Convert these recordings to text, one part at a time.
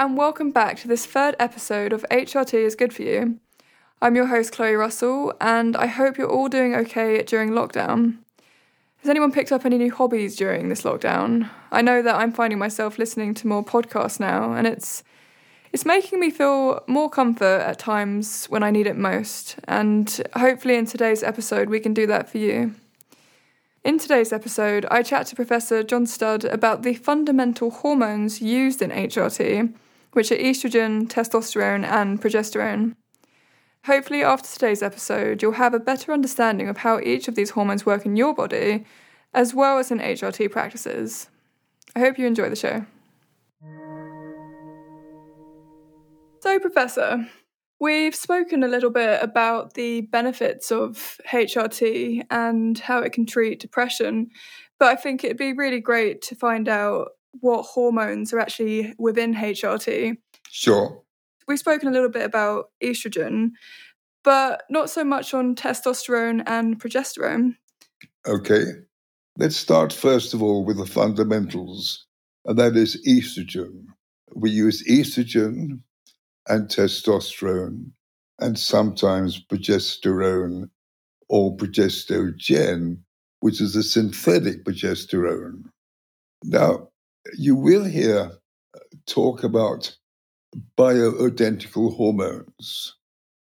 and welcome back to this third episode of HRT is Good For You. I'm your host, Chloe Russell, and I hope you're all doing okay during lockdown. Has anyone picked up any new hobbies during this lockdown? I know that I'm finding myself listening to more podcasts now, and it's making me feel more comfort at times when I need it most, and hopefully in today's episode we can do that for you. In today's episode, I chat to Professor John Studd about the fundamental hormones used in HRT, which are estrogen, testosterone and progesterone. Hopefully after today's episode, you'll have a better understanding of how each of these hormones work in your body, as well as in HRT practices. I hope you enjoy the show. So, Professor, we've spoken a little bit about the benefits of HRT and how it can treat depression, but I think it'd be really great to find out what hormones are actually within HRT. Sure. We've spoken a little bit about estrogen, but not so much on testosterone and progesterone. Okay. Let's start first of all with the fundamentals, and that is estrogen. We use estrogen and testosterone and sometimes progesterone or progestogen, which is a synthetic progesterone. Now, you will hear talk about bioidentical hormones.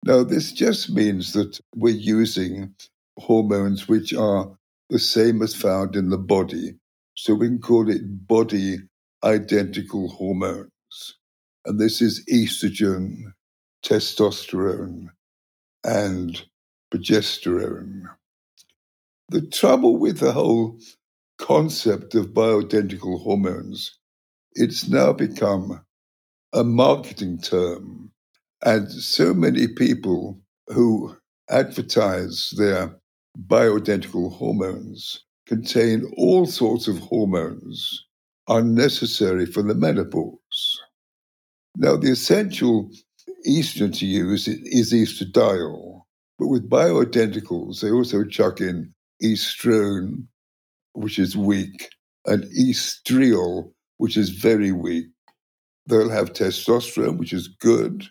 Now, this just means that we're using hormones which are the same as found in the body. So we can call it body-identical hormones. And this is estrogen, testosterone, and progesterone. The trouble with the whole concept of bioidentical hormones, it's now become a marketing term, and so many people who advertise their bioidentical hormones contain all sorts of hormones unnecessary for the menopause. Now, the essential estrogen to use is estradiol, but with bioidenticals, they also chuck in estrone, which is weak, and estriol, which is very weak. They'll have testosterone, which is good,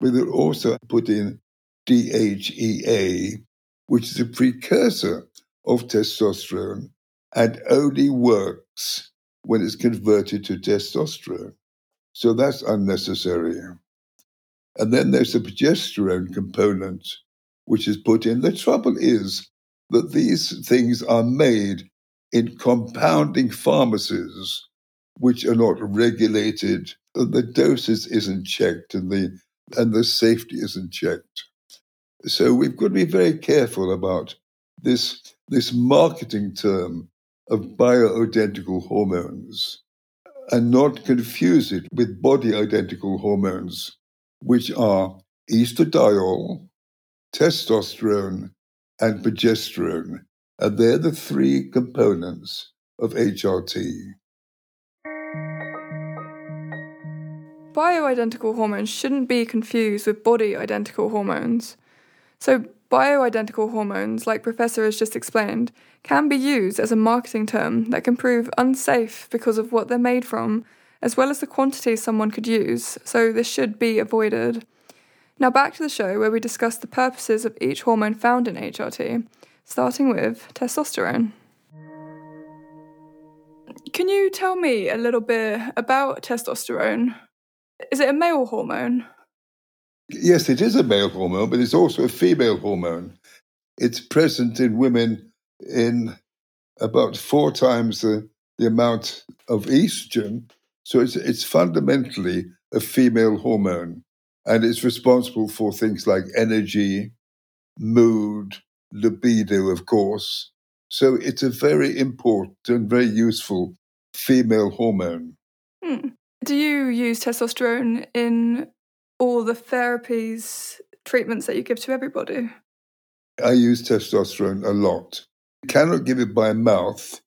but they'll also put in DHEA, which is a precursor of testosterone and only works when it's converted to testosterone. So that's unnecessary. And then there's the progesterone component, which is put in. The trouble is that these things are made in compounding pharmacies, which are not regulated, and the dosage isn't checked, and the safety isn't checked. So we've got to be very careful about this marketing term of bioidentical hormones and not confuse it with body-identical hormones, which are estradiol, testosterone, and progesterone. And they're the three components of HRT. Bioidentical hormones shouldn't be confused with body-identical hormones. So bioidentical hormones, like Professor has just explained, can be used as a marketing term that can prove unsafe because of what they're made from, as well as the quantity someone could use, so this should be avoided. Now back to the show where we discuss the purposes of each hormone found in HRT, starting with testosterone. Can you tell me a little bit about testosterone? Is it a male hormone? Yes, it is a male hormone, but it's also a female hormone. It's present in women in about 4 times the amount of estrogen, so it's fundamentally a female hormone, and it's responsible for things like energy, mood, libido, of course. So it's a very important and very useful female hormone. Do you use testosterone in all the therapies, treatments that you give to everybody? I use testosterone a lot. You cannot give it by mouth.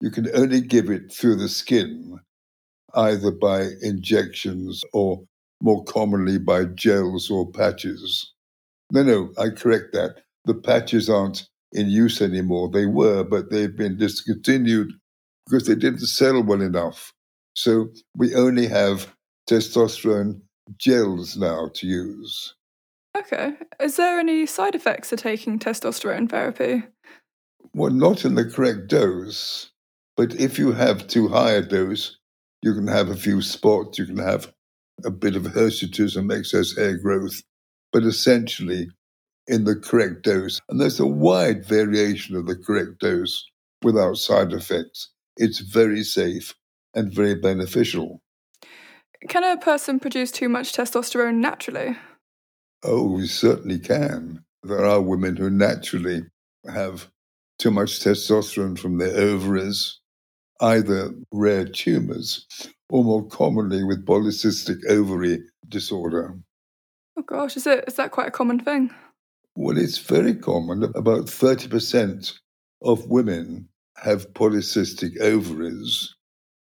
You can only give it through the skin, either by injections or more commonly by gels or patches. No, I correct that. The patches aren't in use anymore. They were, but they've been discontinued because they didn't sell well enough. So we only have testosterone gels now to use. Okay. Is there any side effects to taking testosterone therapy? Well, not in the correct dose, but if you have too high a dose, you can have a few spots, you can have a bit of hirsutism, excess hair growth, but essentially in the correct dose. And there's a wide variation of the correct dose without side effects. It's very safe and very beneficial. Can a person produce too much testosterone naturally? Oh, we certainly can. There are women who naturally have too much testosterone from their ovaries, either rare tumours or more commonly with polycystic ovary disorder. Oh gosh, is that quite a common thing? Well, it's very common. About 30% of women have polycystic ovaries.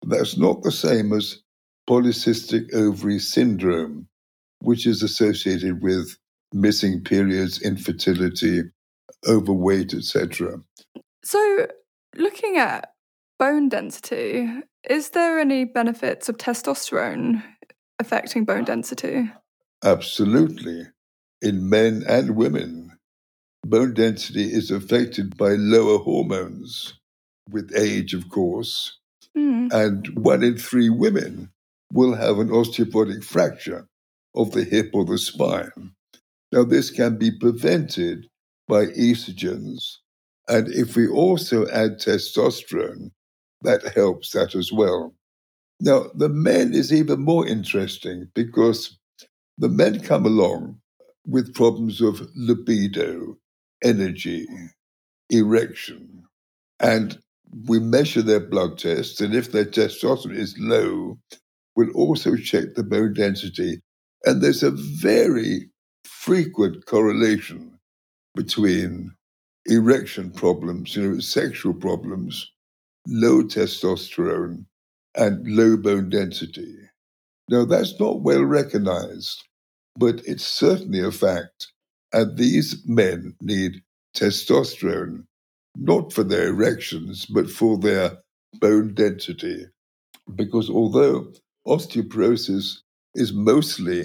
That's not the same as polycystic ovary syndrome, which is associated with missing periods, infertility, overweight, etc. So, looking at bone density, is there any benefits of testosterone affecting bone density? Absolutely. In men and women, bone density is affected by lower hormones, with age, of course. Mm. And 1 in 3 women will have an osteoporotic fracture of the hip or the spine. Now, this can be prevented by estrogens. And if we also add testosterone, that helps that as well. Now, the men is even more interesting because the men come along with problems of libido, energy, erection. And we measure their blood tests, and if their testosterone is low, we'll also check the bone density. And there's a very frequent correlation between erection problems, sexual problems, low testosterone, and low bone density. Now, that's not well recognized, but it's certainly a fact. And these men need testosterone, not for their erections, but for their bone density. Because although osteoporosis is mostly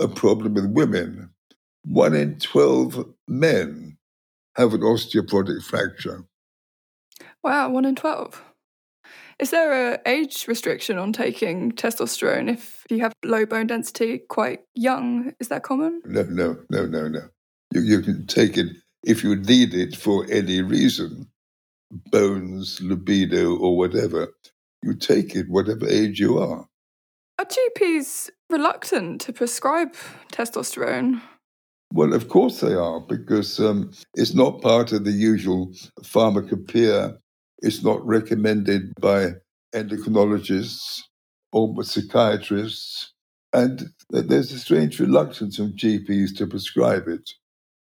a problem with women, 1 in 12 men have an osteoporotic fracture. Wow, 1 in 12. Is there an age restriction on taking testosterone if you have low bone density quite young? Is that common? No. You can take it if you need it for any reason, bones, libido, or whatever. You take it whatever age you are. Are GPs reluctant to prescribe testosterone? Well, of course they are, because it's not part of the usual pharmacopoeia. It's not recommended by endocrinologists or psychiatrists. And there's a strange reluctance from GPs to prescribe it.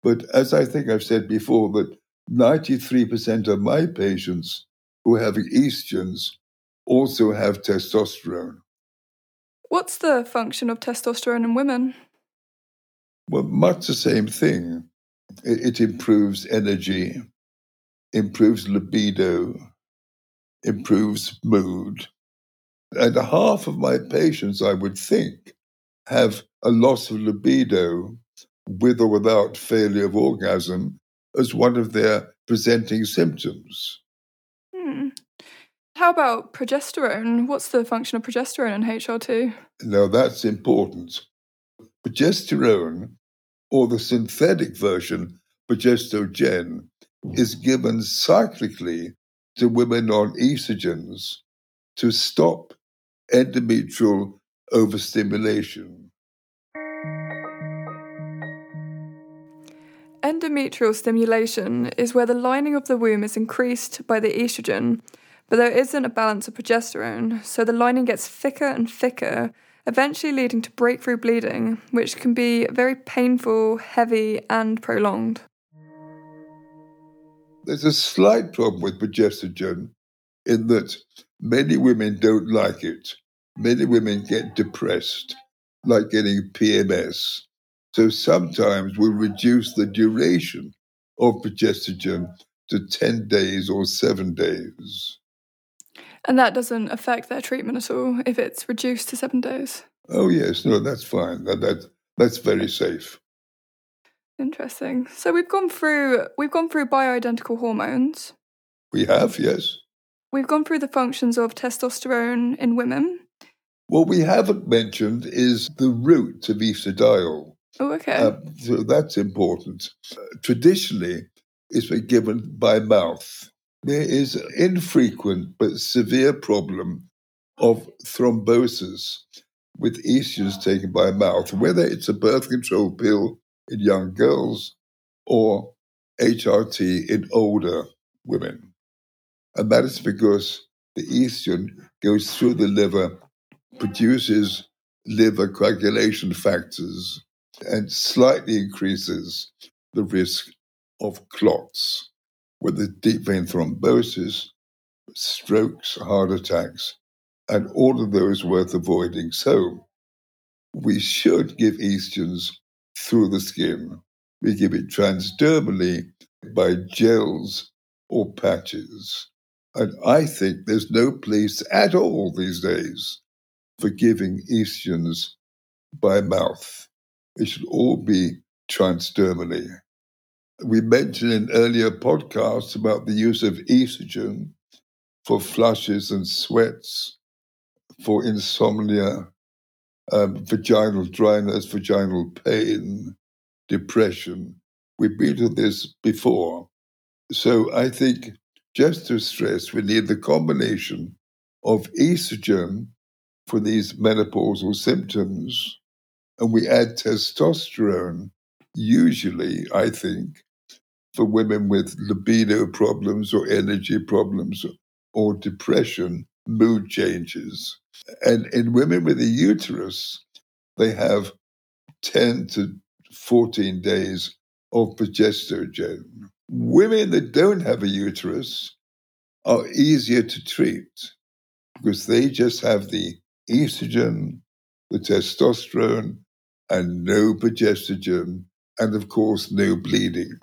But as I think I've said before, that 93% of my patients who have estrogens also have testosterone. What's the function of testosterone in women? Well, much the same thing. It improves energy, improves libido, improves mood. And half of my patients, I would think, have a loss of libido with or without failure of orgasm as one of their presenting symptoms. How about progesterone? What's the function of progesterone in HRT? Now, that's important. Progesterone, or the synthetic version, progestogen, is given cyclically to women on estrogens to stop endometrial overstimulation. Endometrial stimulation is where the lining of the womb is increased by the estrogen, but there isn't a balance of progesterone, so the lining gets thicker and thicker, eventually leading to breakthrough bleeding, which can be very painful, heavy, and prolonged. There's a slight problem with progesterone in that many women don't like it. Many women get depressed, like getting PMS. So sometimes we'll reduce the duration of progesterone to 10 days or 7 days. And that doesn't affect their treatment at all if it's reduced to 7 days? Oh, yes. No, that's fine. That's very safe. Interesting. So we've gone through bioidentical hormones. We have, yes. We've gone through the functions of testosterone in women. What we haven't mentioned is the route of estradiol. Oh, okay. So that's important. Traditionally, it's been given by mouth. There is an infrequent but severe problem of thrombosis with estrogens taken by mouth, whether it's a birth control pill in young girls or HRT in older women. And that is because the estrogen goes through the liver, produces liver coagulation factors, and slightly increases the risk of clots, whether deep vein thrombosis, strokes, heart attacks, and all of those worth avoiding. So we should give estrogens through the skin. We give it transdermally by gels or patches. And I think there's no place at all these days for giving estrogens by mouth. It should all be transdermally. We mentioned in earlier podcasts about the use of estrogen for flushes and sweats, for insomnia, vaginal dryness, vaginal pain, depression. We've been to this before. So I think, just to stress, we need the combination of estrogen for these menopausal symptoms, and we add testosterone, usually, I think, for women with libido problems or energy problems or depression, mood changes. And in women with a uterus, they have 10 to 14 days of progesterone. Women that don't have a uterus are easier to treat because they just have the estrogen, the testosterone, and no progesterone, and of course, no bleeding.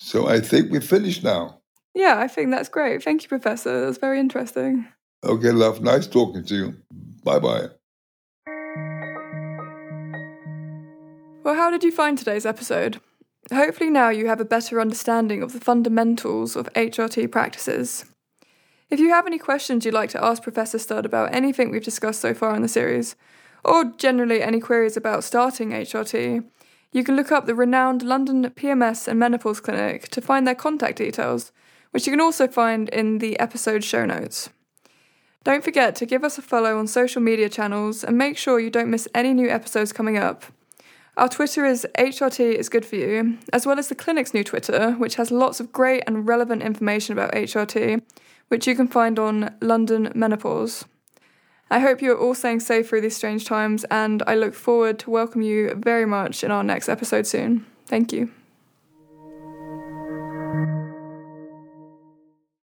So I think we're finished now. Yeah, I think that's great. Thank you, Professor. That was very interesting. Okay, love. Nice talking to you. Bye-bye. Well, how did you find today's episode? Hopefully now you have a better understanding of the fundamentals of HRT practices. If you have any questions you'd like to ask Professor Studd about anything we've discussed so far in the series, or generally any queries about starting HRT, you can look up the renowned London PMS and Menopause Clinic to find their contact details, which you can also find in the episode show notes. Don't forget to give us a follow on social media channels and make sure you don't miss any new episodes coming up. Our Twitter is HRT is Good For You, as well as the clinic's new Twitter, which has lots of great and relevant information about HRT, which you can find on London Menopause. I hope you're all staying safe through these strange times, and I look forward to welcome you very much in our next episode soon. Thank you.